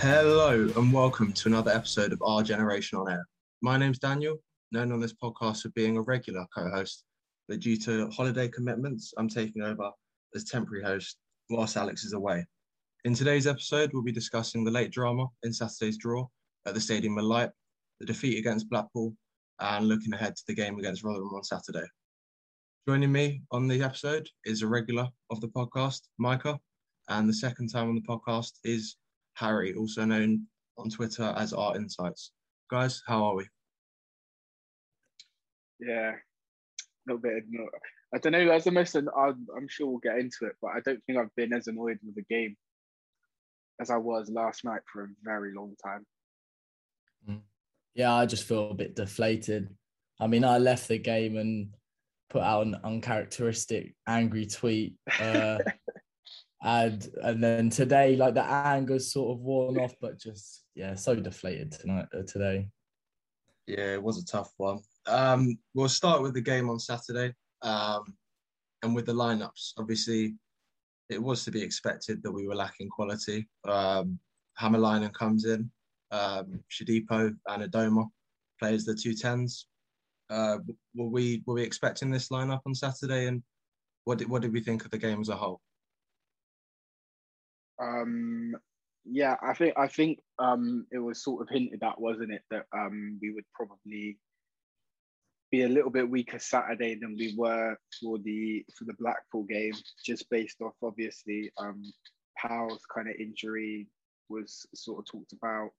Hello and welcome to another episode of Our Generation on Air. My name's Daniel, known on this podcast for being a regular co-host, but due to holiday commitments, I'm taking over as temporary host whilst Alex is away. In today's episode, we'll be discussing the late drama in Saturday's draw at the Stadium of Light, the defeat against Blackpool, and looking ahead to the game against Rotherham on Saturday. Joining me on the episode is a regular of the podcast, Micah, and the second time on the podcast is Harry, also known on Twitter as Art Insights. Guys, how are we? Yeah, a little bit. I don't know, as a Muslim, I'm sure we'll get into it, but I don't think I've been as annoyed with the game as I was last night for a very long time. Yeah, I just feel a bit deflated. I mean, I left the game and put out an uncharacteristic angry tweet. And then today, like, the anger's sort of worn off, but just, yeah, so deflated today. Yeah, it was a tough one. We'll start with the game on Saturday and with the lineups. Obviously, it was to be expected that we were lacking quality. Hämäläinen comes in, Shadipo and Adoma plays the 2 tens. Were we expecting this lineup on Saturday, and what did we think of the game as a whole? I think it was sort of hinted at, wasn't it, that we would probably be a little bit weaker Saturday than we were for the Blackpool game, just based off, obviously, Powell's kind of injury was sort of talked about.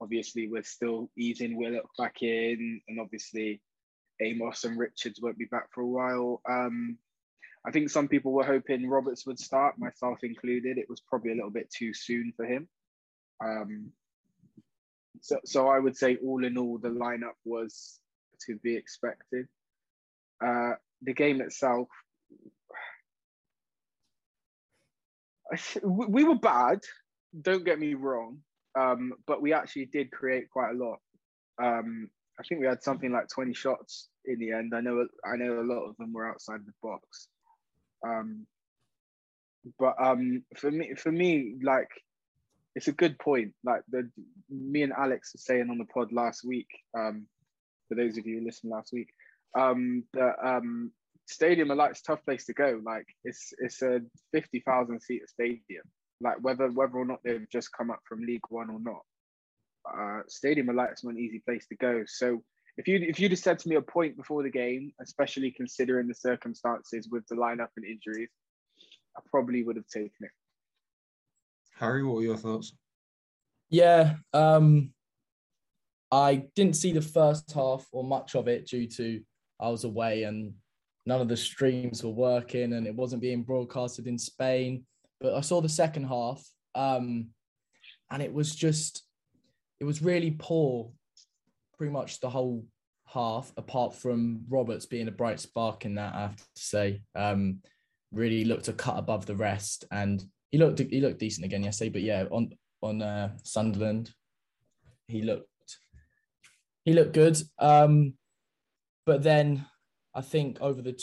Obviously, we're still easing Willock back in, and obviously Amos and Richards won't be back for a while. I think some people were hoping Roberts would start, myself included. It was probably a little bit too soon for him. So I would say, all in all, the lineup was to be expected. The game itself, we were bad, don't get me wrong, but we actually did create quite a lot. I think we had something like 20 shots in the end. I know a lot of them were outside the box. But for me, like, it's a good point. Like, me and Alex were saying on the pod last week, for those of you who listened last week, the Stadium of Light's a tough place to go. Like, it's a 50,000 seat stadium. Like, whether or not they've just come up from League One or not, Stadium of Light is not an easy place to go. So if you'd have said to me a point before the game, especially considering the circumstances with the lineup and injuries, I probably would have taken it. Harry, what were your thoughts? Yeah, I didn't see the first half or much of it due to I was away and none of the streams were working and it wasn't being broadcasted in Spain. But I saw the second half, and it was really poor pretty much the whole half, apart from Roberts being a bright spark in that, I have to say. Really looked a cut above the rest, and he looked decent again yesterday, but yeah, on Sunderland, he looked good. But then I think over the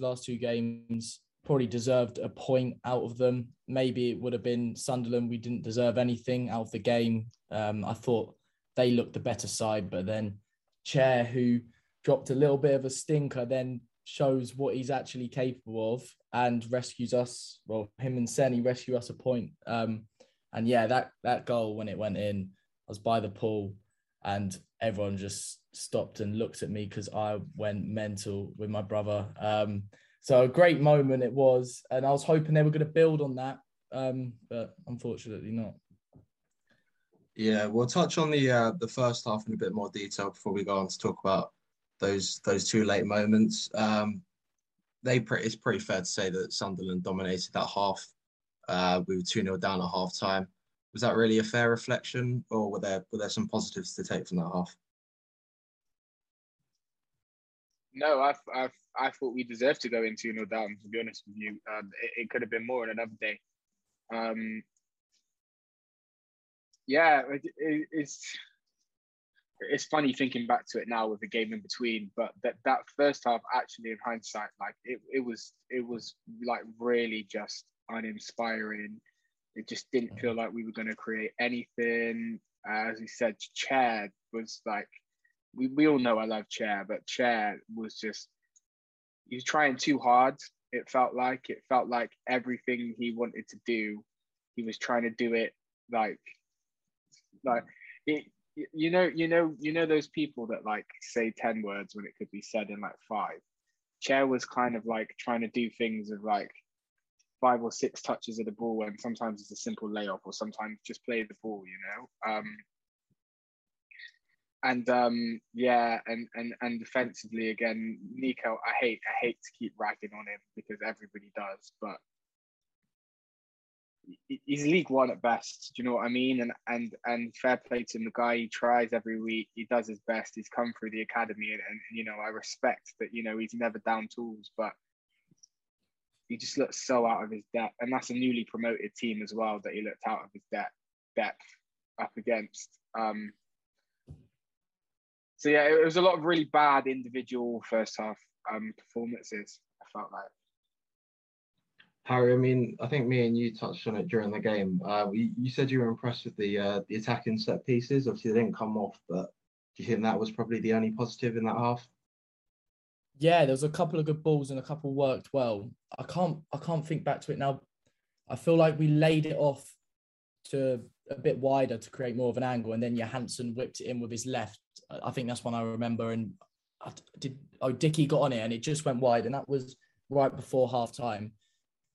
last two games, probably deserved a point out of them. Maybe it would have been Sunderland. We didn't deserve anything out of the game. I thought they looked the better side, but then Chair, who dropped a little bit of a stinker, then shows what he's actually capable of and rescues us. Well, him and Seny rescue us a point. And yeah, that goal, when it went in, I was by the pool and everyone just stopped and looked at me because I went mental with my brother. So a great moment it was, and I was hoping they were going to build on that, but unfortunately not. Yeah, we'll touch on the first half in a bit more detail before we go on to talk about those two late moments. It's pretty fair to say that Sunderland dominated that half. We were 2-0 down at half-time. Was that really a fair reflection, or were there some positives to take from that half? No, I thought we deserved to go in 2-0 down, to be honest with you. It could have been more on another day. It's funny thinking back to it now with the game in between, but that first half, actually, in hindsight, like it was like really just uninspiring. It just didn't feel like we were going to create anything. As we said, Chair was like, we all know I love Chair, but Chair was just, he was trying too hard. It felt like everything he wanted to do, he was trying to do it like it, you know those people that like say 10 words when it could be said in like 5. Chair was kind of like trying to do things of like 5 or 6 touches of the ball, and sometimes it's a simple layoff, or sometimes just play the ball, you know. And defensively again, Nico, I hate to keep ragging on him because everybody does, but he's League One at best. Do you know what I mean? And fair play to him, the guy, he tries every week, he does his best, he's come through the academy, and you know, I respect that, you know, he's never down tools, but he just looks so out of his depth, and that's a newly promoted team as well that he looked out of his depth up against. So yeah, it was a lot of really bad individual first half performances, I felt like. Harry, I mean, I think me and you touched on it during the game. You said you were impressed with the attacking set pieces. Obviously, they didn't come off, but do you think that was probably the only positive in that half? Yeah, there was a couple of good balls and a couple worked well. I can't think back to it now. I feel like we laid it off to a bit wider to create more of an angle, and then Johansson whipped it in with his left. I think that's one I remember, and Dickie got on it and it just went wide, and that was right before half time.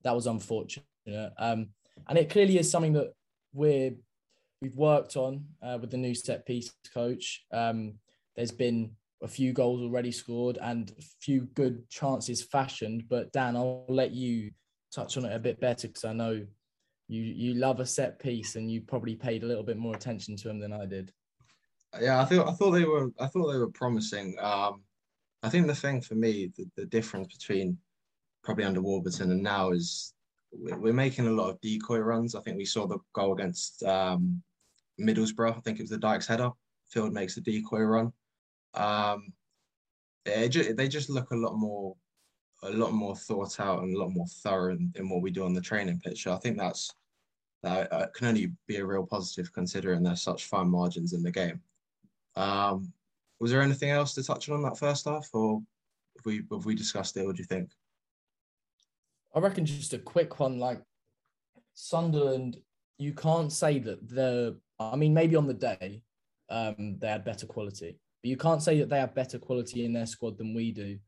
That was unfortunate, and it clearly is something that we've worked on with the new set piece coach. There's been a few goals already scored and a few good chances fashioned, but Dan, I'll let you touch on it a bit better because I know you love a set piece and you probably paid a little bit more attention to them than I did. Yeah, I thought they were promising. I think the thing for me, the difference between probably under Warburton and now is we're making a lot of decoy runs. I think we saw the goal against Middlesbrough. I think it was the Dykes header. Field makes a decoy run. They just look a lot more thought out and a lot more thorough in what we do on the training pitch. So I think that can only be a real positive considering there's such fine margins in the game. Was there anything else to touch on that first half, or have we discussed it? What do you think? I reckon just a quick one, like Sunderland, you can't say that maybe on the day they had better quality, but you can't say that they have better quality in their squad than we do.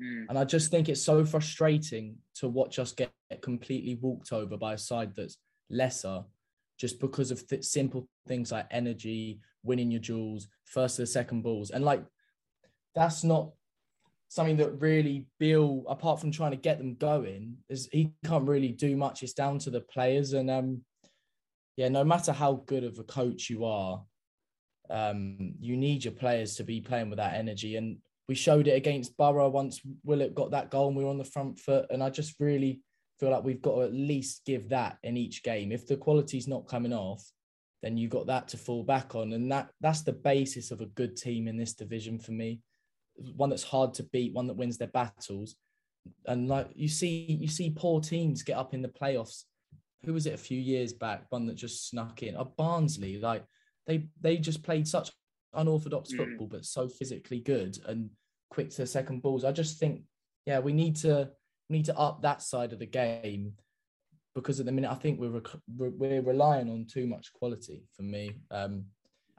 Mm. And I just think it's so frustrating to watch us get completely walked over by a side that's lesser just because of simple things like energy, winning your duels, first to the second balls. And like, that's not something that really Beale, apart from trying to get them going, he can't really do much. It's down to the players. And no matter how good of a coach you are, you need your players to be playing with that energy. And we showed it against Borough once Willock got that goal and we were on the front foot. And I just really feel like we've got to at least give that in each game. If the quality's not coming off, then you've got that to fall back on. And that's the basis of a good team in this division for me. One that's hard to beat, one that wins their battles. And like you see poor teams get up in the playoffs. Who was it a few years back? One that just snuck in. Barnsley, like they just played such unorthodox football, but so physically good and quick to the second balls. I just think, yeah, we need to up that side of the game because at the minute I think we're relying on too much quality for me. And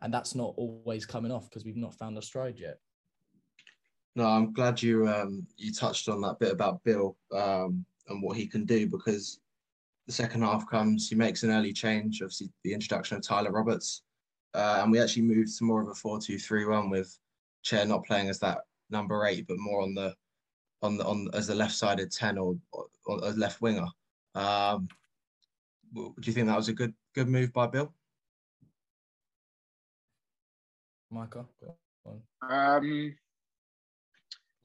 that's not always coming off because we've not found our stride yet. No, I'm glad you touched on that bit about Bill and what he can do, because the second half comes, he makes an early change, obviously the introduction of Tyler Roberts, and we actually moved to more of a 4-2-3-1 with Chair not playing as that number 8, but more on as the left-sided 10 or a left winger. Do you think that was a good move by Bill? Michael, go on.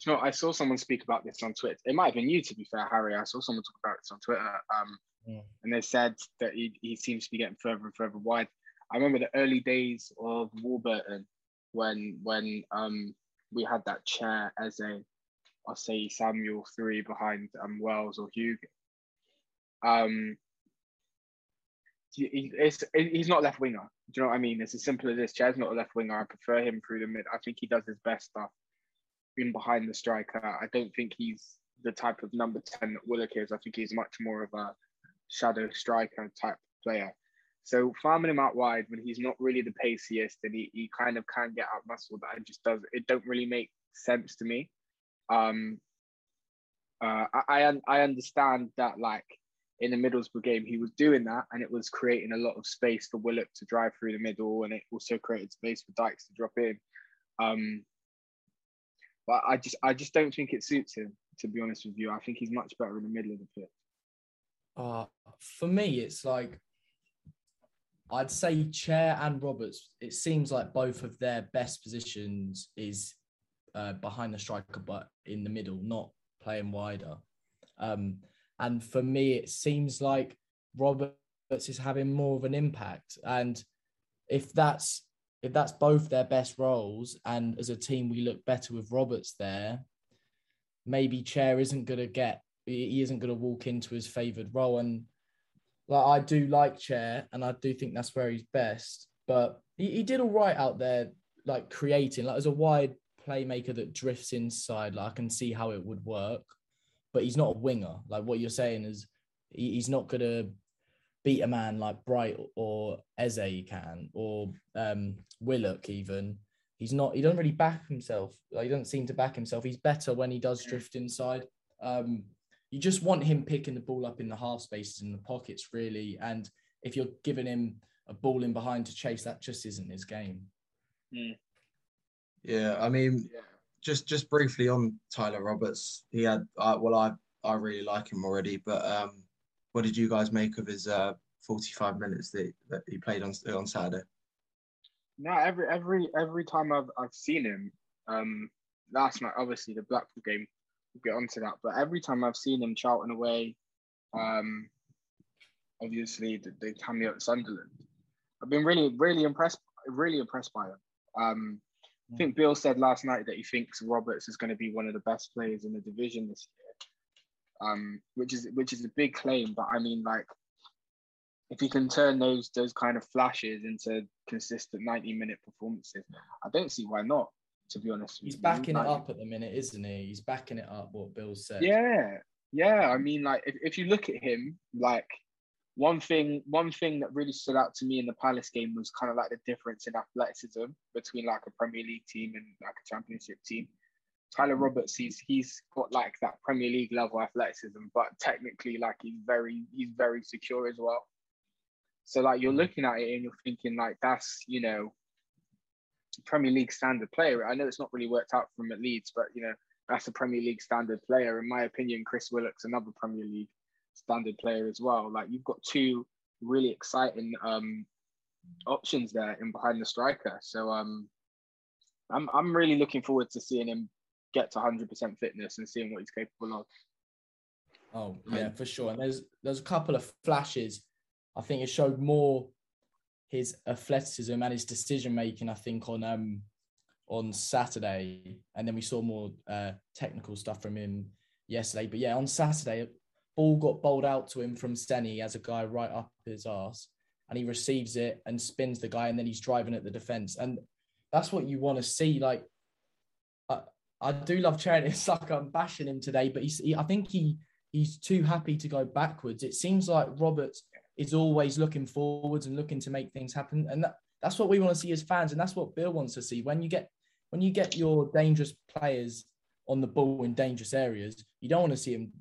You know, I saw someone speak about this on Twitter. It might have been you, to be fair, Harry. I saw someone talk about this on Twitter, and they said that he seems to be getting further and further wide. I remember the early days of Warburton when we had that Chair, Eze, I'll say Samuel 3 behind Wells or Hugh. he's not a left winger. Do you know what I mean? It's as simple as this. Chair's not a left winger. I prefer him through the mid. I think he does his best stuff in behind the striker. I don't think he's the type of number 10 that Willock is. I think he's much more of a shadow striker type player. So farming him out wide when he's not really the paciest and he kind of can get out muscled, that it don't really make sense to me. I understand that, like, in the Middlesbrough game, he was doing that and it was creating a lot of space for Willock to drive through the middle, and it also created space for Dykes to drop in. But I just don't think it suits him, to be honest with you. I think he's much better in the middle of the pitch. For me, it's like, I'd say Chair and Roberts, it seems like both of their best positions is behind the striker, but in the middle, not playing wider. And for me, it seems like Roberts is having more of an impact. And if that's both their best roles, and as a team we look better with Roberts there, maybe Chair isn't going to walk into his favoured role. And I do like Chair, and I do think that's where he's best. But he did all right out there, creating. As a wide playmaker that drifts inside, I can see how it would work. But he's not a winger. What you're saying is he's not going to beat a man like Bright or Eze can, or Willock even. He's not. He doesn't really back himself. He doesn't seem to back himself. He's better when he does drift inside. You just want him picking the ball up in the half spaces, in the pockets, really. And if you're giving him a ball in behind to chase, that just isn't his game. Yeah, I mean, just briefly on Tyler Roberts, he had. I really like him already, but what did you guys make of his 45 minutes that he played on Saturday? No, every time I've seen him, last night, obviously the Blackpool game, we'll get onto that, but every time I've seen him, Charlton away, obviously the cameo at Sunderland, I've been really impressed by him. I think Beale said last night that he thinks Roberts is going to be one of the best players in the division this year, which is a big claim. But I mean, if he can turn those kind of flashes into consistent 90-minute performances, I don't see why not. To be honest, he's backing it up at the minute, isn't he? He's backing it up, what Bill said. Yeah. I mean, if you look at him, one thing that really stood out to me in the Palace game was kind of the difference in athleticism between a Premier League team and a Championship team. Tyler Roberts, he's got that Premier League level athleticism, but technically he's very secure as well. So you're looking at it and you're thinking that's Premier League standard player. I know it's not really worked out for him at Leeds, but that's a Premier League standard player. In my opinion, Chris Willock's another Premier League standard player as well. You've got two really exciting options there in behind the striker. So I'm really looking forward to seeing him get to 100% fitness and seeing what he's capable of. Oh yeah, for sure. And there's a couple of flashes. I think it showed more his athleticism and his decision making, I think, on Saturday, and then we saw more technical stuff from him yesterday. But yeah, on Saturday, ball got bowled out to him from Seny as a guy right up his arse, and he receives it and spins the guy, and then he's driving at the defence, and that's what you want to see. I do love Chair. It's I'm bashing him today, but I think he's too happy to go backwards. It seems like Roberts is always looking forwards and looking to make things happen. And that's what we want to see as fans. And that's what Bill wants to see. When you get your dangerous players on the ball in dangerous areas, you don't want to see him,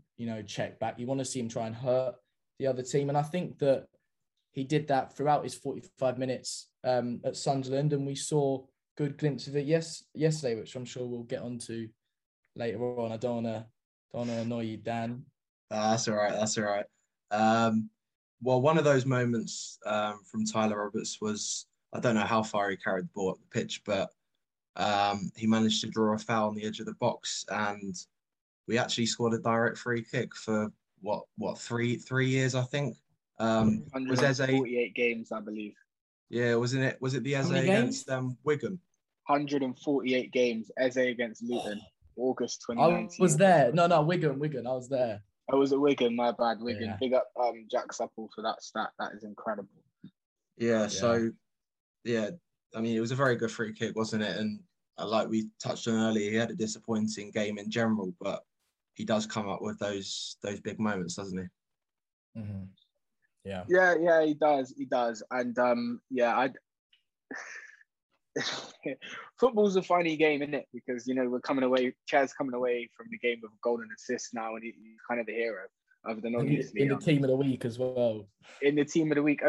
check back. You want to see him try and hurt the other team. And I think that he did that throughout his 45 minutes at Sunderland. And we saw good glimpse of it yesterday, which I'm sure we'll get onto later on. I don't want to annoy you, Dan. That's all right. Well, one of those moments from Tyler Roberts was, I don't know how far he carried the ball up the pitch, but he managed to draw a foul on the edge of the box, and we actually scored a direct free kick for three years, I think. Was Eze 48 games, I believe. Yeah, wasn't it? Was it the Eze against Wigan? 148 games, Eze against Luton, August 2019. I was there. No, Wigan. I was there. I was at Wigan, my bad, Wigan. Yeah. Big up Jack Supple for that stat. That is incredible. Yeah, so, yeah, I mean, it was a very good free kick, wasn't it? And like we touched on earlier, he had a disappointing game in general, but he does come up with those big moments, doesn't he? Mm-hmm. Yeah. Yeah, he does. He does. And, football's a funny game, isn't it? Because, you know, we're coming away, Chair's coming away from the game with a golden assist now, and he's kind of the hero. Other than obviously in the team of the week as well. In the team of the week.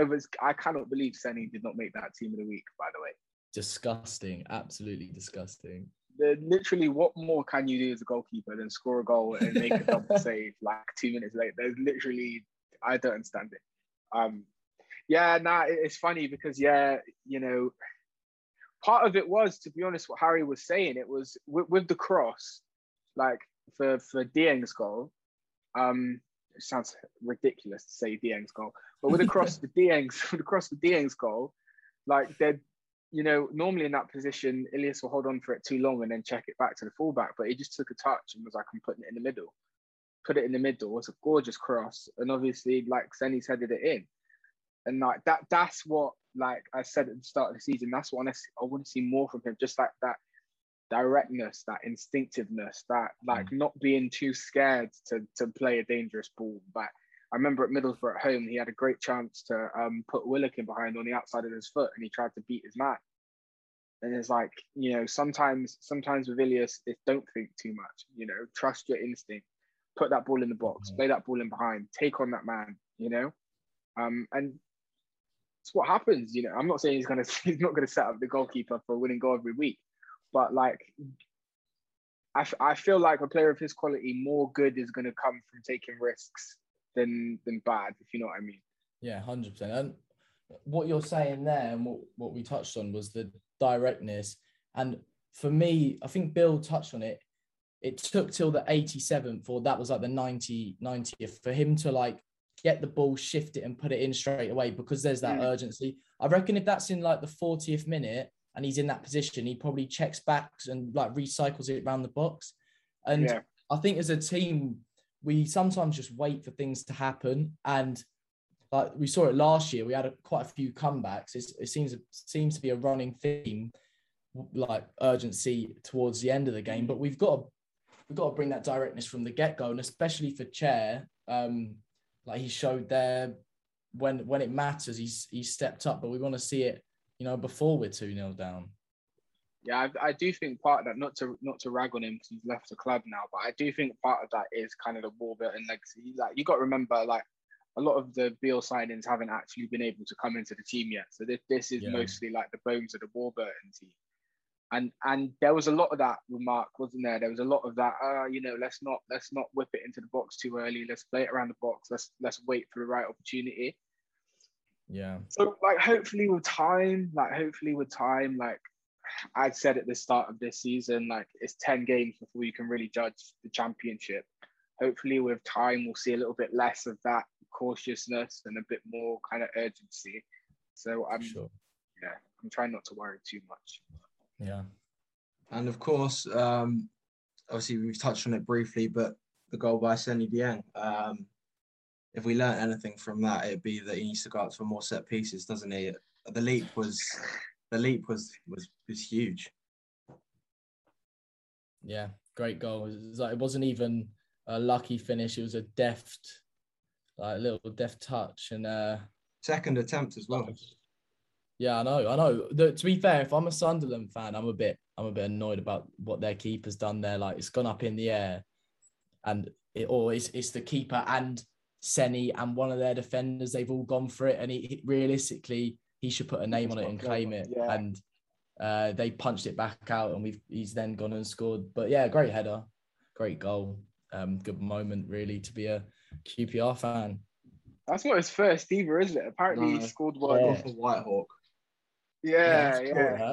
I cannot believe Seny did not make that team of the week, by the way. Disgusting. Absolutely disgusting. Literally, what more can you do as a goalkeeper than score a goal and make a double save like 2 minutes later? There's literally, I don't understand it. It's funny because, you know, part of it was, to be honest, what Harry was saying. It was with the cross, like for Dieng's goal. It sounds ridiculous to say Dieng's goal, but with the cross for Dieng's goal, like they're, you know, normally in that position, Ilias will hold on for it too long and then check it back to the fullback. But he just took a touch and was like, I'm putting it in the middle. Put it in the middle. It's a gorgeous cross, and obviously, like Seny's headed it in, and like that's what, like I said at the start of the season, that's what I want to see more from him. Just like that directness, that instinctiveness, that like not being too scared to play a dangerous ball. But I remember at Middlesbrough at home, he had a great chance to put Willock in behind on the outside of his foot, and he tried to beat his man. And it's like, you know, sometimes with Ilias, it's don't think too much, you know, trust your instinct, put that ball in the box, play that ball in behind, take on that man, you know, and it's what happens, you know. I'm not saying he's not going to set up the goalkeeper for a winning goal every week. But, like, I feel like a player of his quality, more good is going to come from taking risks than bad, if you know what I mean. Yeah, 100%. And what you're saying there and what we touched on was the directness. And for me, I think Bill touched on it. It took till the 87th, or that was like the 90th, for him to, like, get the ball, shift it and put it in straight away, because there's that urgency. I reckon if that's in, like, the 40th minute, and he's in that position, he probably checks back and like recycles it around the box. And I think as a team, we sometimes just wait for things to happen. And like we saw it last year, we had quite a few comebacks. It seems to be a running theme, like urgency towards the end of the game. But we've got to bring that directness from the get-go, and especially for Chair, like he showed there when it matters, he stepped up. But we want to see it, you know, before we're 2-0 down. Yeah, I do think part of that, not to rag on him because he's left the club now, but I do think part of that is kind of the Warburton legacy. Like, you got to remember, like, a lot of the Beale signings haven't actually been able to come into the team yet. So this is mostly like the bones of the Warburton team. And there was a lot of that remark, wasn't there? There was a lot of that, you know, let's not whip it into the box too early. Let's play it around the box. Let's wait for the right opportunity. Yeah. So, like, hopefully with time, like I said at the start of this season, like it's 10 games before you can really judge the championship. Hopefully with time, we'll see a little bit less of that cautiousness and a bit more kind of urgency. So I'm trying not to worry too much. Yeah. And of course, obviously we've touched on it briefly, but the goal by Seny Dieng, if we learn anything from that, it'd be that he needs to go out for more set pieces, doesn't he? The leap was huge. Yeah, great goal. It wasn't even a lucky finish. It was a deft, like little deft touch, and second attempt as well. Yeah, I know. To be fair, if I'm a Sunderland fan, I'm a bit annoyed about what their keeper's done there. Like, it's gone up in the air, and it's the keeper and Seny and one of their defenders, they've all gone for it, and he realistically he should put a name on it and claim it. Yeah. And they punched it back out, and he's then gone and scored. But yeah, great header, great goal, good moment really to be a QPR fan. That's not his first either, isn't it? Apparently he scored one off of Whitehawk. Yeah.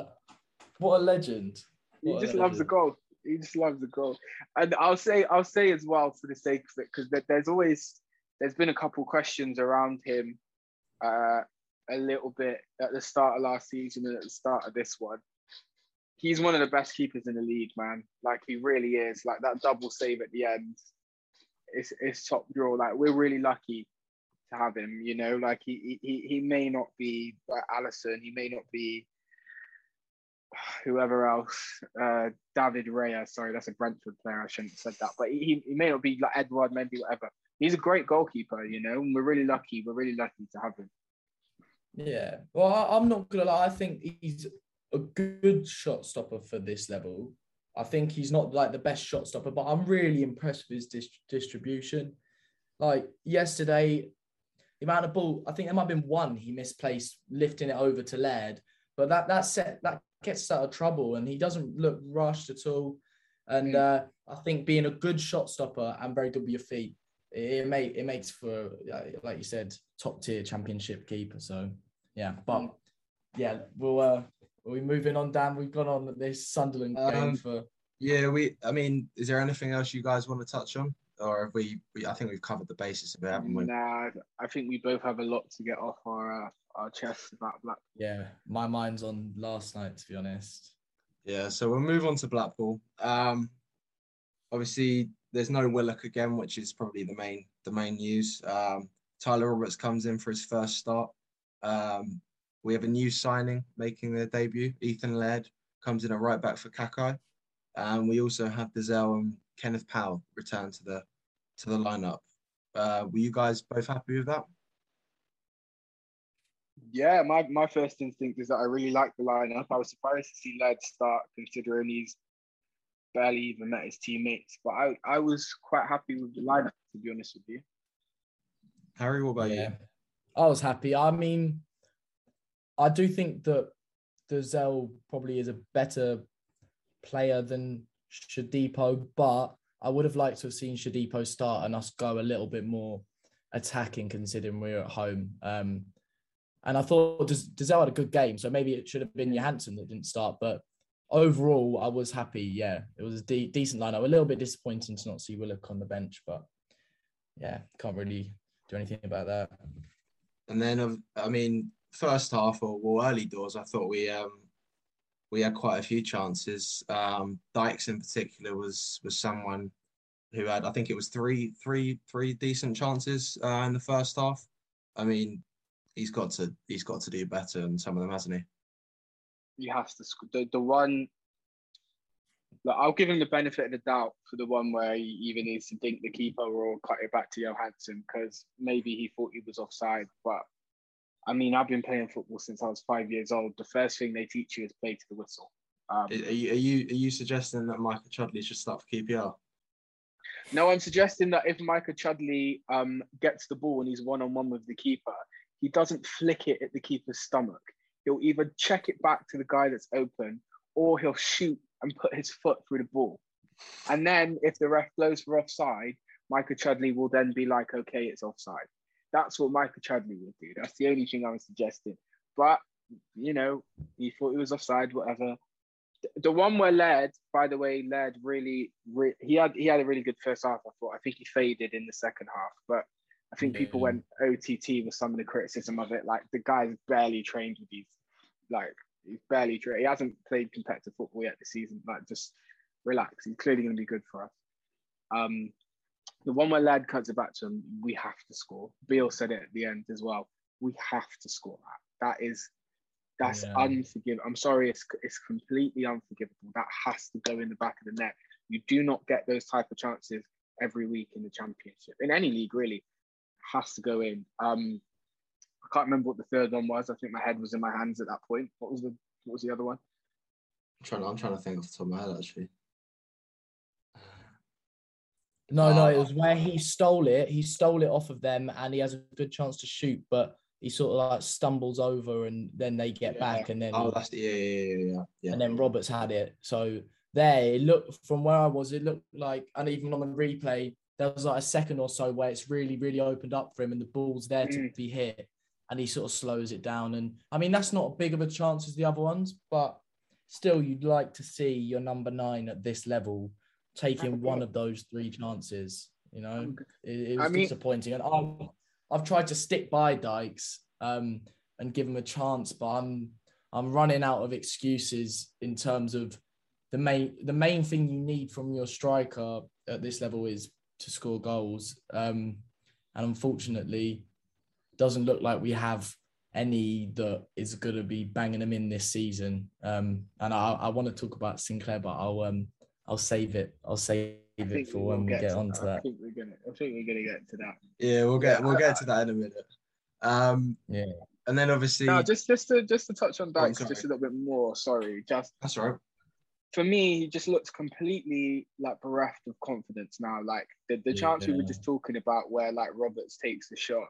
What a legend! Loves the goal. He just loves the goal. And I'll say as well, for the sake of it, because there's been a couple questions around him a little bit at the start of last season and at the start of this one. He's one of the best keepers in the league, man. Like, he really is. Like, that double save at the end it's top draw. Like, we're really lucky to have him, you know. Like, he may not be Alisson, he may not be whoever else, David Raya, sorry, that's a Brentford player, I shouldn't have said that, but he may not be like Edward, maybe whatever. He's a great goalkeeper, you know, and we're really lucky to have him. Yeah, well, I'm not going to lie, I think he's a good shot stopper for this level. I think he's not like the best shot stopper, but I'm really impressed with his distribution. Like yesterday, the amount of ball, I think there might have been one he misplaced, lifting it over to Laird, but that gets out of trouble and he doesn't look rushed at all. And I think being a good shot stopper and very good with your feet, it makes for, like you said, top tier Championship keeper. So yeah, but yeah, we're moving on, Dan. We've gone on this Sunderland game for. Yeah, is there anything else you guys want to touch on? Or have we? I think we've covered the basis of it, haven't we? Nah, I think we both have a lot to get off our chests about Blackpool. Yeah, my mind's on last night, to be honest. Yeah, so we'll move on to Blackpool. Obviously, there's no Willock again, which is probably the main news. Tyler Roberts comes in for his first start. We have a new signing making their debut. Ethan Laird comes in a right back for Kakai. And we also have Dezel and Kenneth Powell return to the lineup. Were you guys both happy with that? Yeah, my first instinct is that I really like the lineup. I was surprised to see Laird start, considering he's barely even met his teammates. But I was quite happy with the lineup, to be honest with you. Harry, what about you? I was happy. I mean, I do think that Dezel probably is a better player than Shadipo, but I would have liked to have seen Shadipo start and us go a little bit more attacking, considering we're at home. And I thought Dezel had a good game, so maybe it should have been Johansson that didn't start. But overall, I was happy. Yeah, it was a decent lineup. A little bit disappointing to not see Willock on the bench, but yeah, can't really do anything about that. And then, first half early doors, I thought we had quite a few chances. Dykes in particular was someone who had, I think it was three decent chances in the first half. I mean, he's got to do better in some of them, hasn't he? He has to. The one, like, I'll give him the benefit of the doubt for the one where he even needs to dink the keeper or cut it back to Johansson, because maybe he thought he was offside. But I mean, I've been playing football since I was 5 years old. The first thing they teach you is play to the whistle. Are you suggesting that Micah Chudley should start for QPR? No, I'm suggesting that if Micah Chudley gets the ball and he's one-on-one with the keeper, he doesn't flick it at the keeper's stomach. He'll either check it back to the guy that's open, or he'll shoot and put his foot through the ball. And then if the ref blows for offside, Micah Chudley will then be like, okay, it's offside. That's what Micah Chudley would do. That's the only thing I was suggesting. But, you know, he thought he was offside, whatever. The one where Laird, by the way, he had a really good first half, I thought. I think he faded in the second half. But I think people went OTT with some of the criticism of it. Like, the guy's barely trained with these. Like, he's barely trained. He hasn't played competitive football yet this season. Like, just relax. He's clearly going to be good for us. The one where Laird cuts it back to him, we have to score. Beale said it at the end as well. We have to score that. That's unforgivable. I'm sorry, it's completely unforgivable. That has to go in the back of the net. You do not get those type of chances every week in the Championship. In any league, really. It has to go in. I can't remember what the third one was. I think my head was in my hands at that point. What was the other one? I'm trying to think off the top of my head, actually. No, it was where he stole it. He stole it off of them and he has a good chance to shoot, but he sort of like stumbles over and then they get back and then... Oh, that's the... Yeah. And then Roberts had it. So there, it looked, from where I was, it looked like, and even on the replay, there was like a second or so where it's really, really opened up for him and the ball's there to be hit and he sort of slows it down. And I mean, that's not as big of a chance as the other ones, but still you'd like to see your number 9 at this level taking one of those three chances, you know. It was disappointing. And I've tried to stick by Dykes and give him a chance, but I'm running out of excuses in terms of the main thing you need from your striker at this level is to score goals. And unfortunately, doesn't look like we have any that is going to be banging them in this season. And I want to talk about Sinclair, but I'll save it. I'll save it for when we get on to that. I think we're gonna get to that. Yeah, we'll get to that in a minute. Yeah. And then obviously, no, just to touch on Dykes just a little bit more. Sorry, just that's all right. For me, he just looks completely like bereft of confidence now. Like the chance we were just talking about, where like Roberts takes the shot,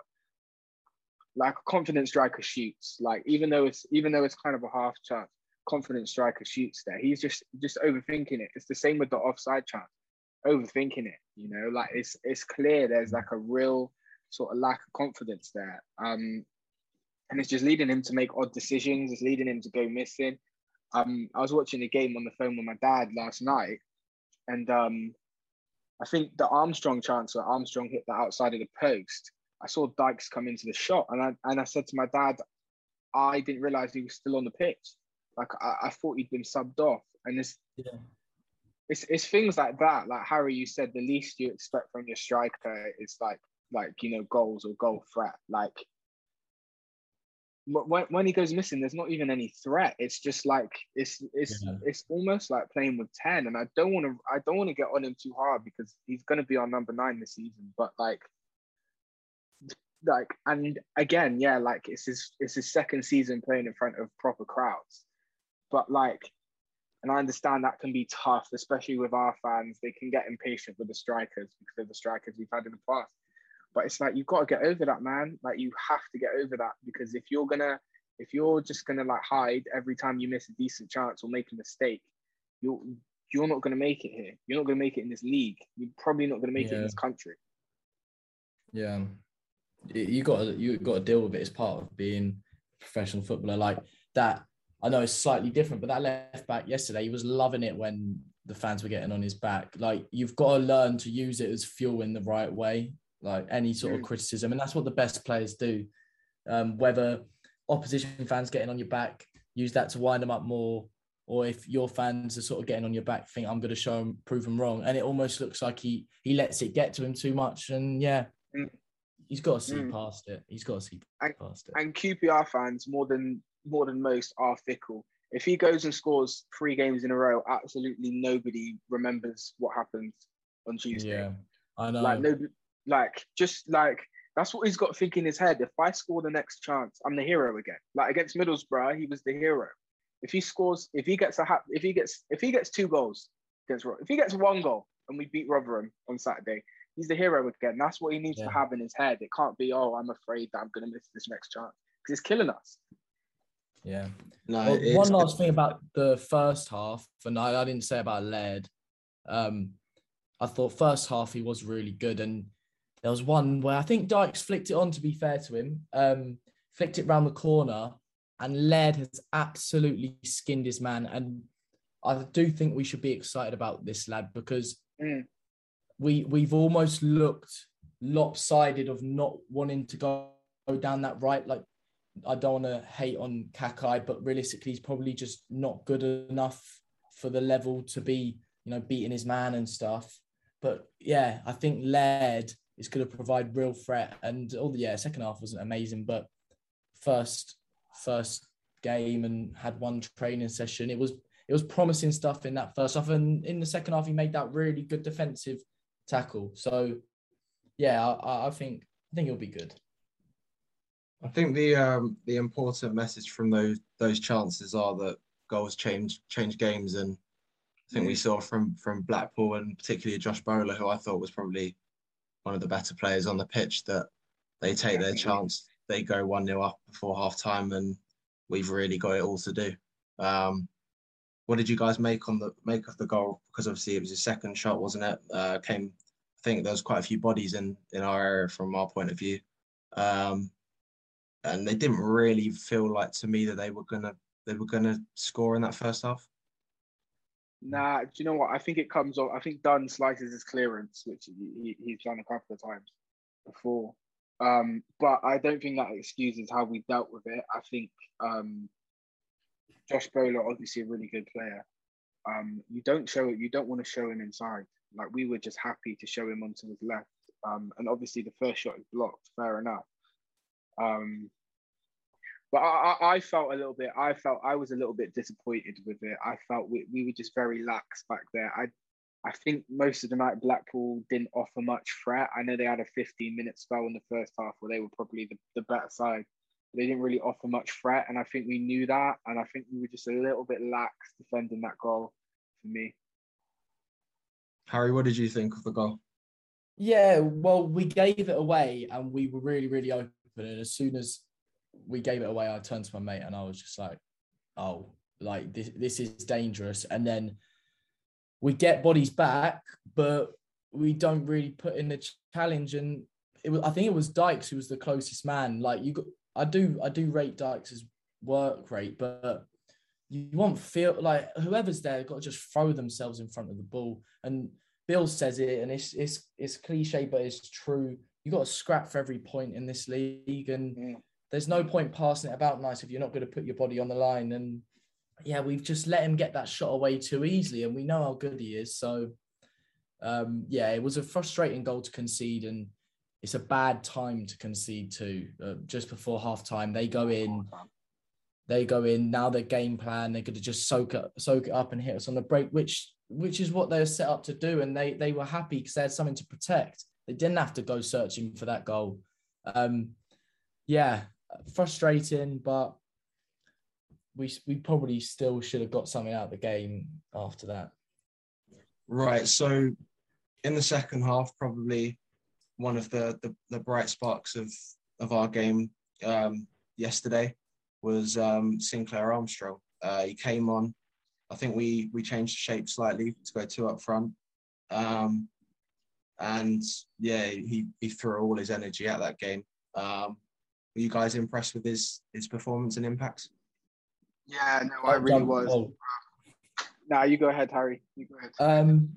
like a confident striker shoots. Like even though it's kind of a half chance, confident striker shoots there. He's just overthinking it. It's the same with the offside chance, overthinking it. You know, like it's clear there's like a real sort of lack of confidence there. And it's just leading him to make odd decisions. It's leading him to go missing. I was watching the game on the phone with my dad last night, and I think the Armstrong chance where Armstrong hit the outside of the post, I saw Dykes come into the shot, and I said to my dad, I didn't realise he was still on the pitch. Like I thought he'd been subbed off. And it's things like that. Like Harry, you said the least you expect from your striker is like you know, goals or goal threat. Like when he goes missing, there's not even any threat. It's just like it's almost like playing with 10. And I don't want to get on him too hard because he's going to be our number 9 this season. But like and again, yeah, like it's his second season playing in front of proper crowds. But like, and I understand that can be tough, especially with our fans. They can get impatient with the strikers because of the strikers we've had in the past. But it's like, you've got to get over that, man. Like, you have to get over that, because if you're just gonna like hide every time you miss a decent chance or make a mistake, you're not gonna make it here. You're not gonna make it in this league. You're probably not gonna make it in this country. Yeah, you got to deal with it. It's part of being a professional footballer. Like that, I know it's slightly different, but that left back yesterday, he was loving it when the fans were getting on his back. Like, you've got to learn to use it as fuel in the right way. Like any sort of criticism, and that's what the best players do. Whether opposition fans getting on your back, use that to wind them up more, or if your fans are sort of getting on your back, think I'm going to show them, prove them wrong. And it almost looks like he lets it get to him too much, and he's got to see past it. And QPR fans more than most are fickle. If he goes and scores 3 games in a row, absolutely nobody remembers what happened on Tuesday. Yeah, I know. Like nobody. Like, just like, that's what he's got to think in his head. If I score the next chance, I'm the hero again. Like against Middlesbrough, he was the hero. If he scores, if he gets 2 goals against Rotherham, if he gets 1 goal and we beat Rotherham on Saturday, he's the hero again. That's what he needs to have in his head. It can't be, oh, I'm afraid that I'm going to miss this next chance, because it's killing us. Yeah. No, well, one last thing about the first half, and I didn't say about Laird. I thought first half he was really good, and there was one where I think Dykes flicked it on, to be fair to him, flicked it round the corner, and Laird has absolutely skinned his man. And I do think we should be excited about this lad, because we've almost looked lopsided of not wanting to go down that right. Like, I don't want to hate on Kakai, but realistically, he's probably just not good enough for the level to be, you know, beating his man and stuff. But yeah, I think Laird is going to provide real threat. And second half wasn't amazing, but first game and had one training session. It was promising stuff in that first half. And in the second half, he made that really good defensive tackle. So yeah, I think he'll be good. I think the important message from those chances are that goals change games. And I think we saw from Blackpool, and particularly Josh Bowler, who I thought was probably one of the better players on the pitch, that they take their chance, they go 1-0 up before half time, and we've really got it all to do. What did you guys make of the goal? Because obviously it was his second shot, wasn't it? I think there was quite a few bodies in our area from our point of view, and they didn't really feel like to me that they were gonna score in that first half. Nah, do you know what? I think it comes off. I think Dunn slices his clearance, which he's done a couple of times before. But I don't think that excuses how we dealt with it. I think Josh Bowler, obviously a really good player. You don't want to show him inside. Like, we were just happy to show him onto his left. And obviously the first shot is blocked, fair enough. But I was a little bit disappointed with it. I felt we were just very lax back there. I think most of the night Blackpool didn't offer much threat. I know they had a 15-minute spell in the first half where they were probably the better side. They didn't really offer much threat, and I think we knew that. And I think we were just a little bit lax defending that goal for me. Harry, what did you think of the goal? Yeah, well, we gave it away and we were really, really open. And as soon as we gave it away, I turned to my mate and I was just like, oh, like this is dangerous. And then we get bodies back, but we don't really put in the challenge. And I think it was Dykes who was the closest man. Like, I do rate Dykes' work rate, but you won't feel like whoever's there got to just throw themselves in front of the ball. And Bill says it, and it's cliche, but it's true. You got to scrap for every point in this league, and there's no point passing it about nice if you're not going to put your body on the line. And yeah, we've just let him get that shot away too easily, and we know how good he is. So yeah, it was a frustrating goal to concede, and it's a bad time to concede too. Just before half-time, they go in, now their game plan, they're going to just soak it up and hit us on the break, which is what they were set up to do, and they were happy because they had something to protect. They didn't have to go searching for that goal. Yeah, frustrating, but we probably still should have got something out of the game after that. Right, so in the second half, probably one of the bright sparks of our game yesterday was Sinclair Armstrong. He came on. I think we changed the shape slightly to go two up front. And yeah, he threw all his energy at that game. Were you guys impressed with his performance and impact? Yeah, no, I really was. Oh. No, you go ahead, Harry. You go ahead.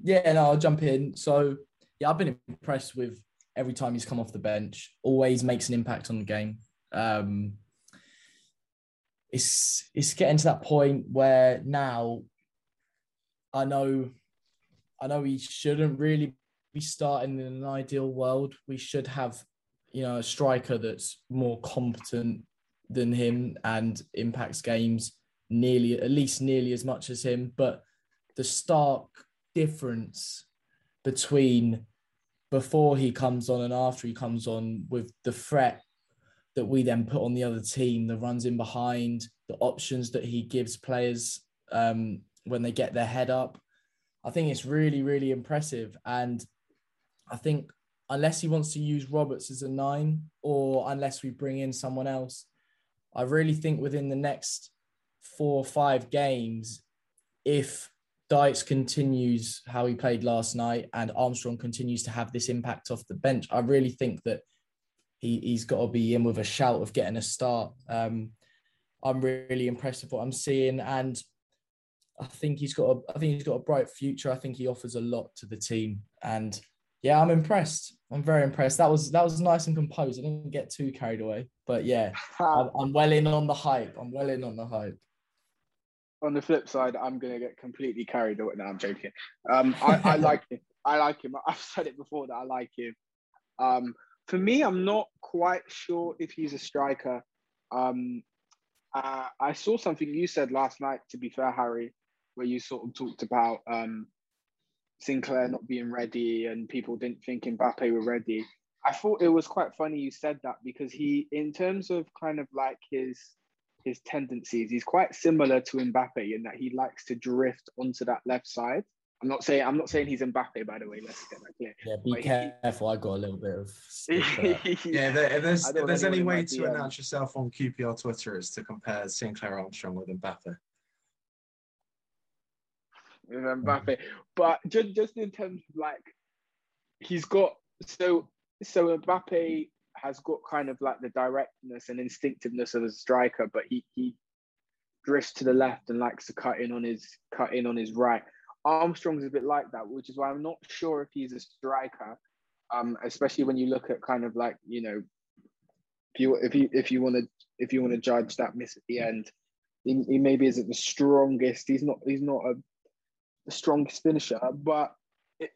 Yeah, no, I'll jump in. So yeah, I've been impressed with every time he's come off the bench. Always makes an impact on the game. It's getting to that point where now I know he shouldn't really be starting in an ideal world. We should have, a striker that's more competent than him and impacts games at least nearly as much as him. But the stark difference between before he comes on and after he comes on, with the threat that we then put on the other team, the runs in behind, the options that he gives players when they get their head up. I think it's really, really impressive. And I think unless he wants to use Roberts as a 9, or unless we bring in someone else, I really think within the next 4 or 5 games, if Dykes continues how he played last night and Armstrong continues to have this impact off the bench, I really think that he's got to be in with a shout of getting a start. I'm really impressed with what I'm seeing, and I think he's got a bright future. I think he offers a lot to the team, and yeah, I'm impressed. I'm very impressed. That was nice and composed. I didn't get too carried away, but yeah, I'm well in on the hype. On the flip side, I'm gonna get completely carried away. No, I'm joking. I like him. I've said it before that I like him. For me, I'm not quite sure if he's a striker. I saw something you said last night, to be fair, Harry, where you sort of talked about Sinclair not being ready and people didn't think Mbappé were ready. I thought it was quite funny you said that, because he, in terms of kind of like his tendencies, he's quite similar to Mbappé in that he likes to drift onto that left side. I'm not saying he's Mbappé, by the way. Let's get that clear. Yeah, careful. I got a little bit of. Yeah, if there's any way to announce yourself on QPR Twitter, is to compare Sinclair Armstrong with Mbappé. With Mbappé, but just in terms of like, he's got so Mbappé has got kind of like the directness and instinctiveness of a striker, but he drifts to the left and likes to cut in on his right. Armstrong's a bit like that, which is why I'm not sure if he's a striker, especially when you look at kind of like, if you want to judge that miss at the end, he maybe isn't the strongest. He's not a strongest finisher, but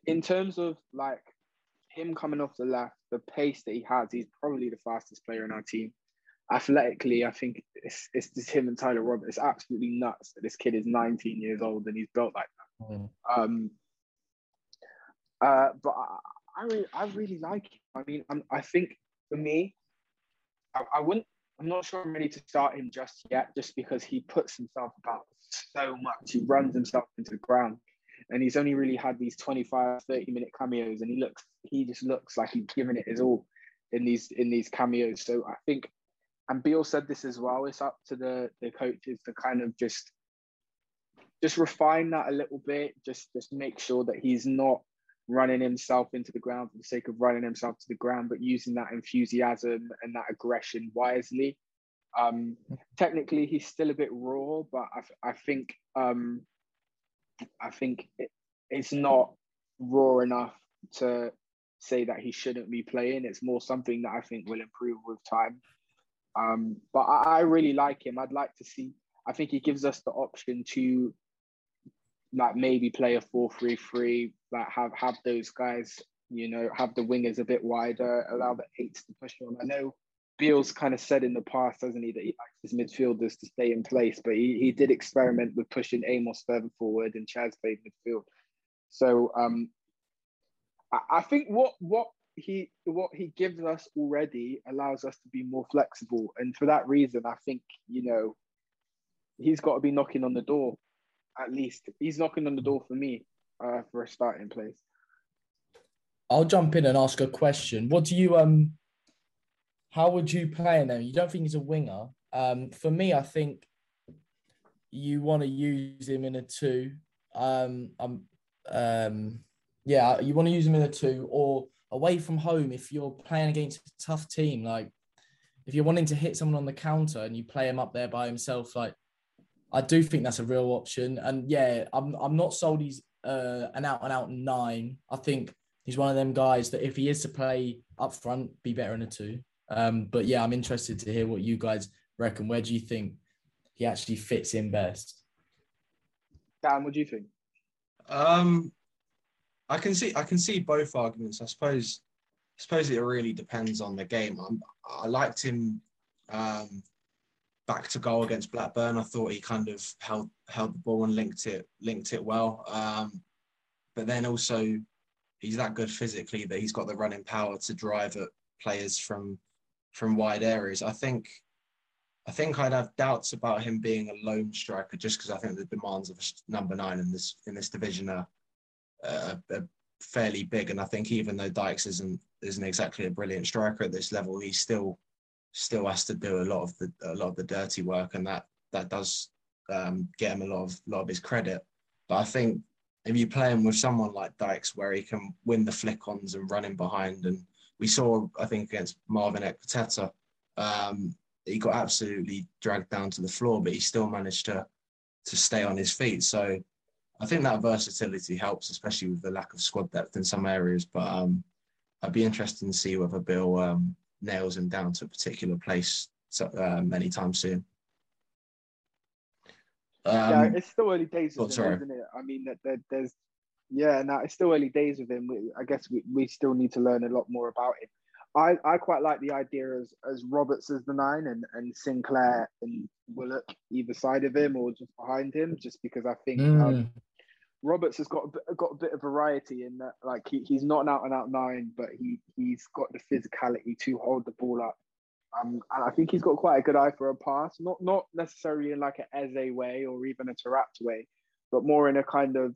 in terms of like him coming off the left, the pace that he has, he's probably the fastest player in our team. Athletically, I think it's just him and Tyler Roberts. It's absolutely nuts that this kid is 19 years old and he's built like that. Mm-hmm. But I really like him. I mean, I'm not sure I'm ready to start him just yet, just because he puts himself about so much. He runs himself into the ground, and he's only really had these 25, 30-minute cameos, and he just looks like he's giving it his all in these cameos. So I think, and Beale said this as well, it's up to the coaches to kind of just refine that a little bit, just make sure that he's not running himself into the ground for the sake of running himself to the ground, but using that enthusiasm and that aggression wisely. Technically, he's still a bit raw, but I think it's not raw enough to say that he shouldn't be playing. It's more something that I think will improve with time. But I really like him. I'd like to see. I think he gives us the option to, like, maybe play a 4-3-3, like have those guys, you know, have the wingers a bit wider, allow the eights to push on. I know Beale's kind of said in the past, hasn't he, that he likes his midfielders to stay in place, but he did experiment with pushing Amos further forward and Chair's played midfield. So I think what he gives us already allows us to be more flexible. And for that reason, I think, you know, he's got to be knocking on the door. At least he's knocking on the door for me for a starting place. I'll jump in and ask a question. What do you how would you play him? You don't think he's a winger? For me, I think you want to use him in a two. Yeah, you want to use him in a two or away from home if you're playing against a tough team. Like if you're wanting to hit someone on the counter and you play him up there by himself, like. I do think that's a real option. And yeah, I'm not sold he's an out-and-out nine. I think he's one of them guys that if he is to play up front, be better in a two. But yeah, I'm interested to hear what you guys reckon. Where do you think he actually fits in best? Dan, what do you think? I can see both arguments. I suppose it really depends on the game. I liked him... back to goal against Blackburn, I thought he kind of held the ball and linked it well. But then also, he's that good physically that he's got the running power to drive at players from wide areas. I think I'd have doubts about him being a lone striker just because I think the demands of number nine in this division are fairly big. And I think even though Dykes isn't exactly a brilliant striker at this level, he's still has to do a lot of the dirty work, and that does get him a lot of his credit. But I think if you play him with someone like Dykes, where he can win the flick-ons and run in behind, and we saw, I think, against Marvin Ekpateta, he got absolutely dragged down to the floor, but he still managed to stay on his feet. So I think that versatility helps, especially with the lack of squad depth in some areas. But I'd be interested to see whether Bill... nails him down to a particular place anytime soon. Yeah, it's still early days with him, isn't it? I mean, it's still early days with him. I guess we still need to learn a lot more about him. I quite like the idea as Roberts as the nine and Sinclair and Willock either side of him or just behind him, just because I think Roberts has got a bit of variety in that, like he's not an out-and-out nine, but he's got the physicality to hold the ball up. And I think he's got quite a good eye for a pass, not necessarily in like an Eze way or even a Tarapt way, but more in a kind of,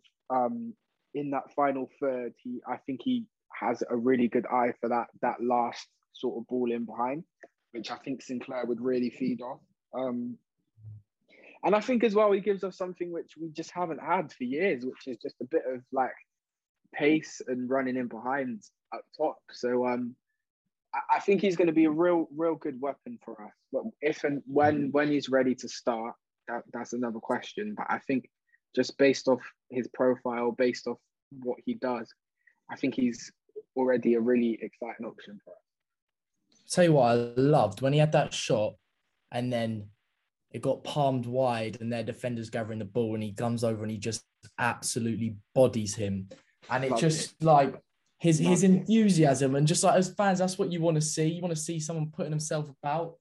in that final third, I think he has a really good eye for that last sort of ball in behind, which I think Sinclair would really feed off. And I think as well, he gives us something which we just haven't had for years, which is just a bit of like pace and running in behind up top. So I think he's going to be a real good weapon for us. But if and when he's ready to start, that's another question. But I think just based off his profile, based off what he does, I think he's already a really exciting option for us. I'll tell you what I loved, when he had that shot and then... it got palmed wide and their defenders gathering the ball and he comes over and he just absolutely bodies him. And it just like his enthusiasm and just like as fans, that's what you want to see. You want to see someone putting himself about.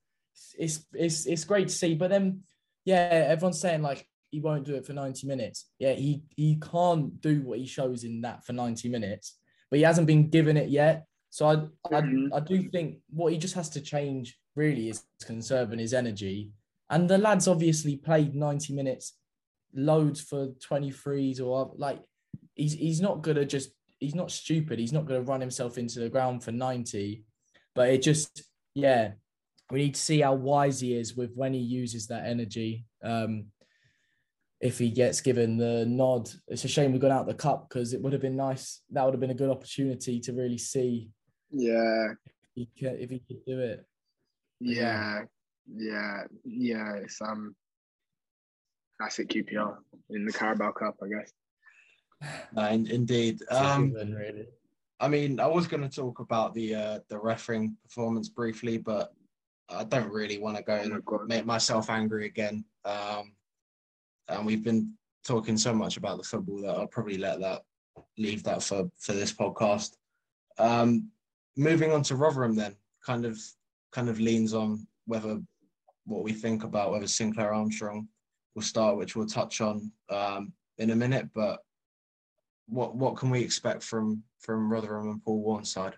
It's great to see. But then, yeah, everyone's saying like he won't do it for 90 minutes. Yeah, he can't do what he shows in that for 90 minutes. But he hasn't been given it yet. So I do think what he just has to change really is conserving his energy. And the lads obviously played 90 minutes, loads for 23s or like he's not gonna just he's not stupid. He's not gonna run himself into the ground for 90. But it just we need to see how wise he is with when he uses that energy. If he gets given the nod, it's a shame we got out the cup because it would have been nice. That would have been a good opportunity to really see. Yeah. If he could do it. Yeah. It's classic QPR in the Carabao Cup, I guess. Indeed. Really. I mean, I was going to talk about the refereeing performance briefly, but I don't really want to go and make myself angry again. And we've been talking so much about the football that I'll probably leave that for this podcast. Moving on to Rotherham then, kind of leans on what we think about whether Sinclair Armstrong will start, which we'll touch on in a minute. But what can we expect from Rotherham and Paul Warren's side?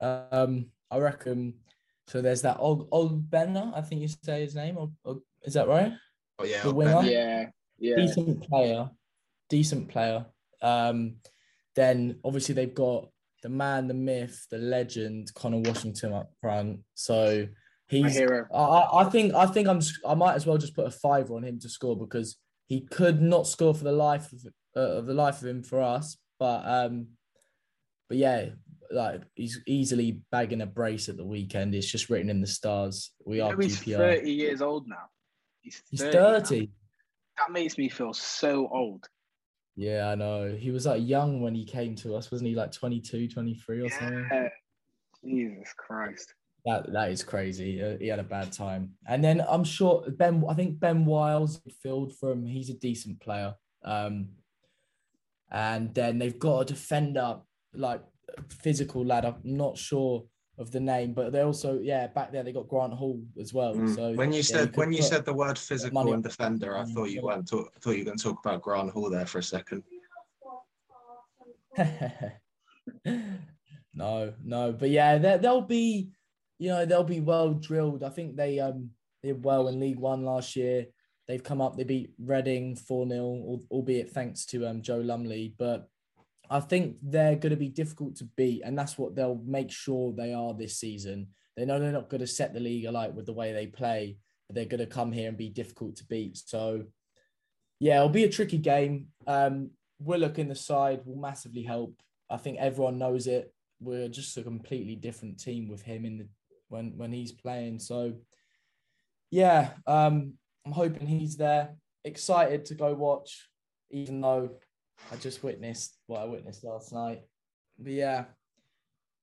I reckon. So there's that old Benner, I think you say his name. Is that right? Oh yeah, the winger. Yeah. Decent player. Then obviously they've got the man, the myth, the legend, Connor Washington up front. So he's. I think I might as well just put a £5 on him to score because he could not score for the life of him for us, but yeah. Like he's easily bagging a brace at the weekend. It's just written in the stars. He's QPR. 30 years old now. He's 30. Now. That makes me feel so old. Yeah, I know. He was like young when he came to us, wasn't he? Like 22, 23 or something. Jesus Christ. That is crazy. He had a bad time. And then I'm sure I think Ben Wiles filled for him. He's a decent player. And then they've got a defender like. Physical lad, I'm not sure of the name, but they also back there they got Grant Hall as well. So when you said the word physical and defender, I thought you weren't thought you were going to talk about Grant Hall there for a second. No, but yeah, they'll be well drilled. I think they did well in League One last year. They've come up, they beat Reading 4-0, albeit thanks to Joe Lumley, but. I think they're going to be difficult to beat, and that's what they'll make sure they are this season. They know they're not going to set the league alight with the way they play, but they're going to come here and be difficult to beat. So, yeah, it'll be a tricky game. Willock in the side will massively help. I think everyone knows it. We're just a completely different team with him when he's playing. So, yeah, I'm hoping he's there. Excited to go watch, even though... I just witnessed what I witnessed last night. But yeah,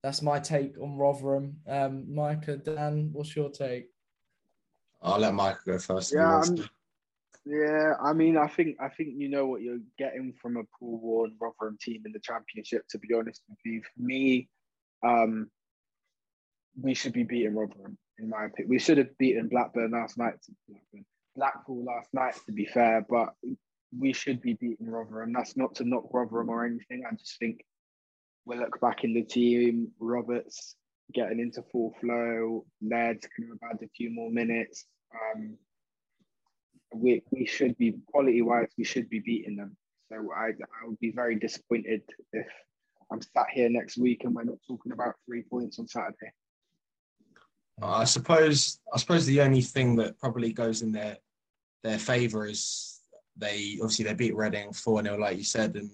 that's my take on Rotherham. Micah, Dan, what's your take? I'll let Micah go first. I think you know what you're getting from a Paul Warren Rotherham team in the Championship, to be honest with you. For me, we should be beating Rotherham, in my opinion. We should have beaten Blackpool last night, to be fair, but... we should be beating Rotherham. That's not to knock Rotherham or anything. I just think Willock back in the team, Roberts getting into full flow, Laird's going to add a few more minutes. We should be, quality-wise, we should be beating them. So I would be very disappointed if I'm sat here next week and we're not talking about 3 points on Saturday. I suppose the only thing that probably goes in their favour is They beat Reading 4-0, like you said, and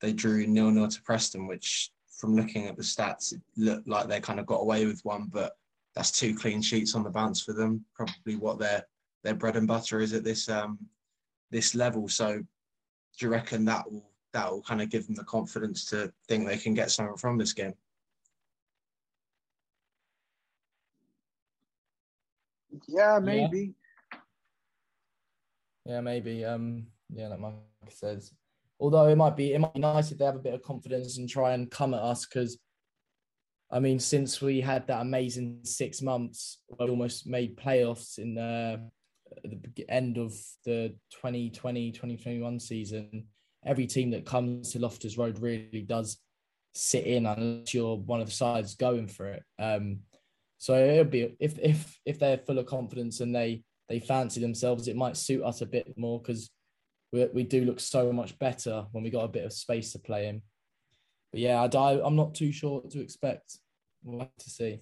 they drew 0-0 to Preston, which from looking at the stats, it looked like they kind of got away with one, but that's 2 clean sheets on the bounce for them, probably what their bread and butter is at this level. So do you reckon that will kind of give them the confidence to think they can get something from this game? Yeah, maybe. Yeah, maybe. Yeah, like Mike says. Although it might be nice if they have a bit of confidence and try and come at us, because I mean, since we had that amazing 6 months, we almost made playoffs in the end of the 2020-2021 season. Every team that comes to Loftus Road really does sit in unless you're one of the sides going for it. So it'll be if they're full of confidence and they fancy themselves, it might suit us a bit more, because we do look so much better when we got a bit of space to play in. But yeah, I'm not too sure what to expect. We'll have to see.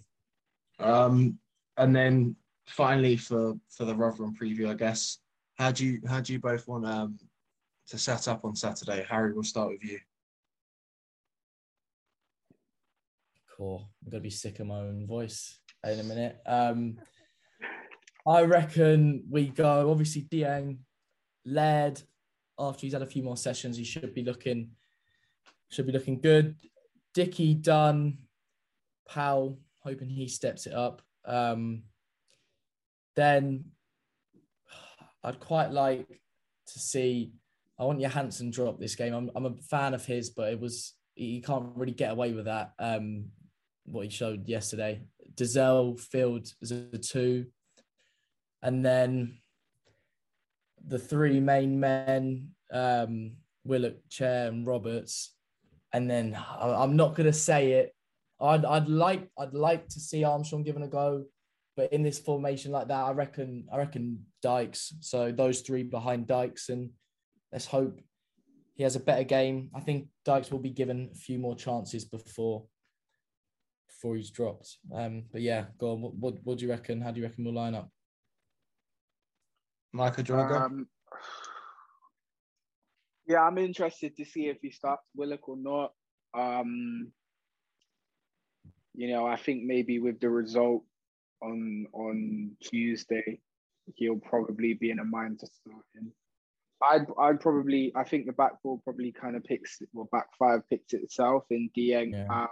And then finally for the Rotherham preview, I guess, how do you both want to set up on Saturday? Harry, we'll start with you. Cool. I'm gonna be sick of my own voice in a minute. I reckon we go, obviously, Dieng, Laird. After he's had a few more sessions, he should be looking good. Dickie, Dunn, Powell, hoping he steps it up. Then I'd quite like to see, I want Johansson drop this game. I'm a fan of his, but he can't really get away with that, what he showed yesterday. Dezel, Field as a 2. And then the 3 main men, Willock, Chair and Roberts. And then I'm not going to say it. I'd like to see Armstrong given a go, but in this formation like that, I reckon Dykes. So those 3 behind Dykes, and let's hope he has a better game. I think Dykes will be given a few more chances before he's dropped. But yeah, go on. What do you reckon? How do you reckon we'll line up? Michael, do you want to go? Yeah, I'm interested to see if he starts Willock or not. I think maybe with the result on Tuesday, he'll probably be in a mind to start him. I think the back four probably kind of back 5 picks itself in Dieng, yeah. Powell,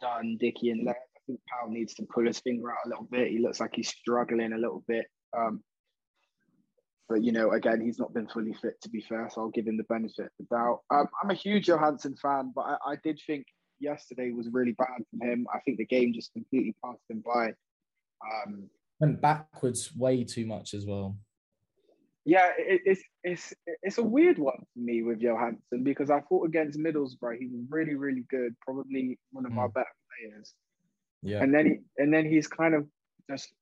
Dunn, Dickie and Laird. I think Powell needs to pull his finger out a little bit. He looks like he's struggling a little bit. But, again, he's not been fully fit, to be fair, so I'll give him the benefit of the doubt. I'm a huge Johansson fan, but I did think yesterday was really bad for him. I think the game just completely passed him by. Went backwards way too much as well. Yeah, it's a weird one for me with Johansson, because I thought against Middlesbrough he was really, really good, probably one of our better players. Yeah. And then he's kind of just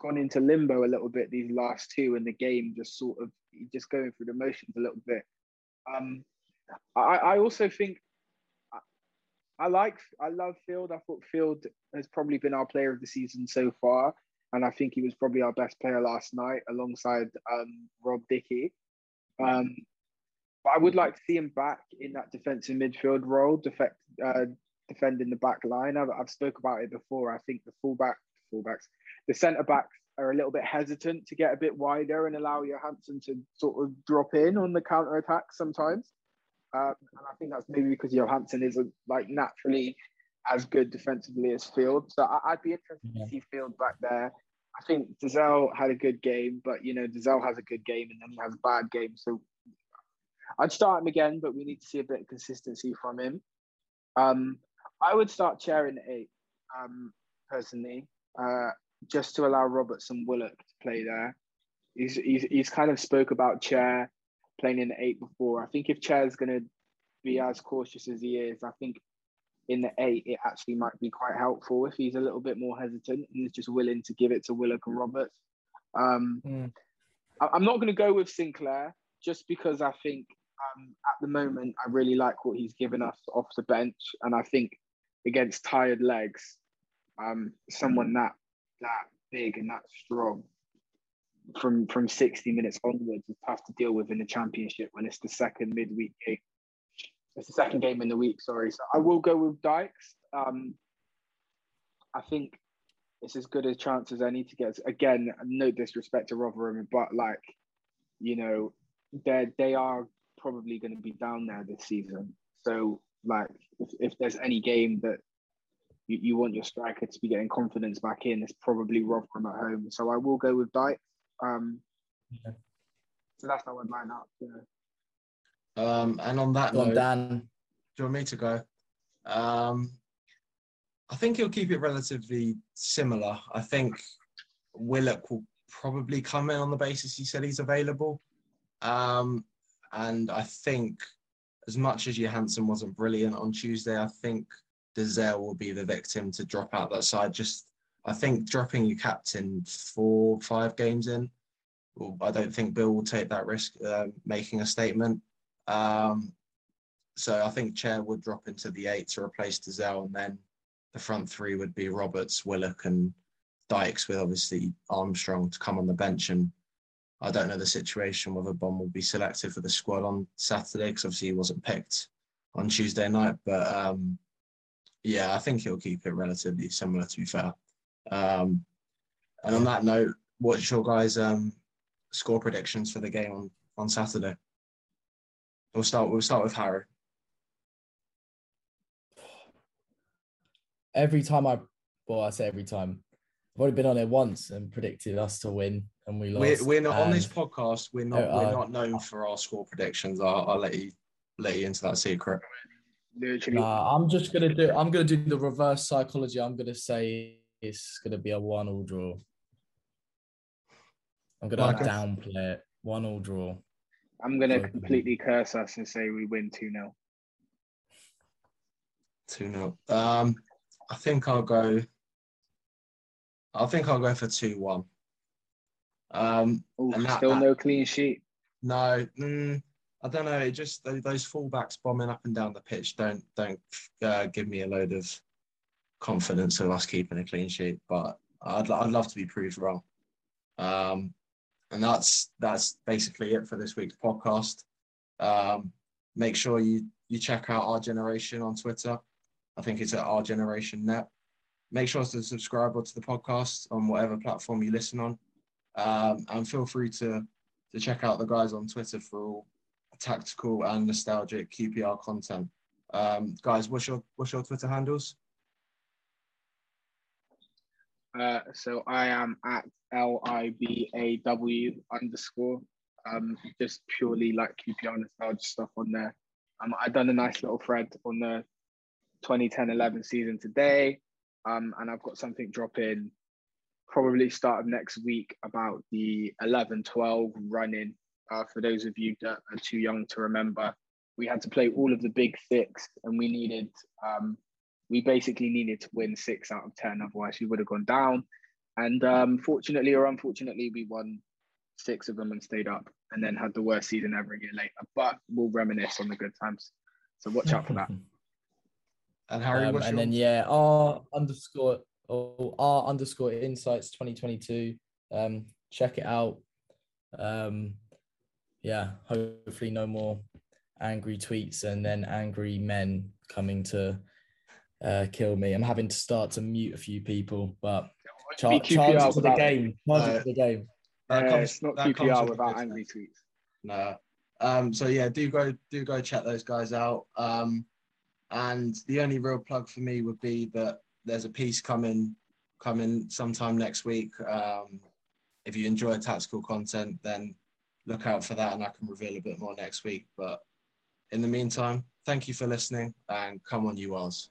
gone into limbo a little bit these last 2, and the game just sort of just going through the motions a little bit. I also think I love Field. I thought Field has probably been our player of the season so far, and I think he was probably our best player last night alongside Rob Dickie. But I would like to see him back in that defensive midfield role, defending the back line. I've spoke about it before. I think the fullbacks. The centre-backs are a little bit hesitant to get a bit wider and allow Johansson to sort of drop in on the counter-attack sometimes. And I think that's maybe because Johansson isn't naturally as good defensively as Field. So I'd be interested to see Field back there. I think Dezel had a good game, but, Dezel has a good game and then he has a bad game. So I'd start him again, but we need to see a bit of consistency from him. I would start Chair in 8, personally. Just to allow Roberts and Willock to play there. He's kind of spoke about Chair playing in the 8 before. I think if Chair's going to be as cautious as he is, I think in the 8, it actually might be quite helpful if he's a little bit more hesitant and is just willing to give it to Willock and Roberts. I'm not going to go with Sinclair just because I think at the moment, I really like what he's given us off the bench. And I think against tired legs, someone that big and that strong from 60 minutes onwards you have to deal with in the Championship when it's the second midweek game. It's the second game in the week, sorry. So I will go with Dykes. I think it's as good a chance as I need to get. Again, no disrespect to Rotherham, but they are probably going to be down there this season. So if there's any game that you want your striker to be getting confidence back in, it's probably Rotherham at home. So I will go with Dyke. So that's how I'd line up. Yeah. And on that note, Dan, do you want me to go? I think he'll keep it relatively similar. I think Willock will probably come in on the basis he said he's available. And I think as much as Johansson wasn't brilliant on Tuesday, I think Dezel will be the victim to drop out that side. I think dropping your captain 4 or 5 games in, I don't think Bill will take that risk making a statement. So I think Chair would drop into the 8 to replace Dezel, and then the front 3 would be Roberts, Willock and Dykes, with obviously Armstrong to come on the bench. And I don't know the situation whether Bond will be selected for the squad on Saturday, because obviously he wasn't picked on Tuesday night. But yeah, I think he'll keep it relatively similar, to be fair. And on that note, what's your guys' score predictions for the game on Saturday? We'll start with Harry. I've only been on it once and predicted us to win, and we lost. We're not on this podcast. We're not known for our score predictions. I'll let you into that secret. Literally, I'm gonna do the reverse psychology. I'm gonna say it's gonna be a 1-1 draw. I'm gonna downplay it. 1-1 draw. I'm gonna completely curse us and say we win 2-0. 2-0. I think I'll go for 2-1. No clean sheet. No, I don't know. It just those fullbacks bombing up and down the pitch don't give me a load of confidence of us keeping a clean sheet. But I'd love to be proved wrong. And that's basically it for this week's podcast. Make sure you check out Our Generation on Twitter. I think it's at Our Generation Net. Make sure to subscribe to the podcast on whatever platform you listen on. And feel free to check out the guys on Twitter for all tactical and nostalgic QPR content. Guys, what's your Twitter handles? So I am at LIBAW_, just purely like QPR nostalgia stuff on there. I've done a nice little thread on the 2010-11 season today. And I've got something dropping probably start of next week about the 11-12 running. For those of you that are too young to remember, we had to play all of the big six, and we needed, we basically needed to win 6 out of 10, otherwise we would have gone down. And fortunately or unfortunately, we won 6 of them and stayed up, and then had the worst season ever a year later. But we'll reminisce on the good times, so watch out for that. And Harry, R_, Insights 2022. Check it out. Yeah, hopefully no more angry tweets and then angry men coming to kill me. I'm having to start to mute a few people, but charge to the game. It's not QPR without angry tweets. No. So yeah, do go check those guys out. And the only real plug for me would be that there's a piece coming sometime next week. If you enjoy tactical content, then look out for that, and I can reveal a bit more next week. But in the meantime, thank you for listening, and come on, you Oz.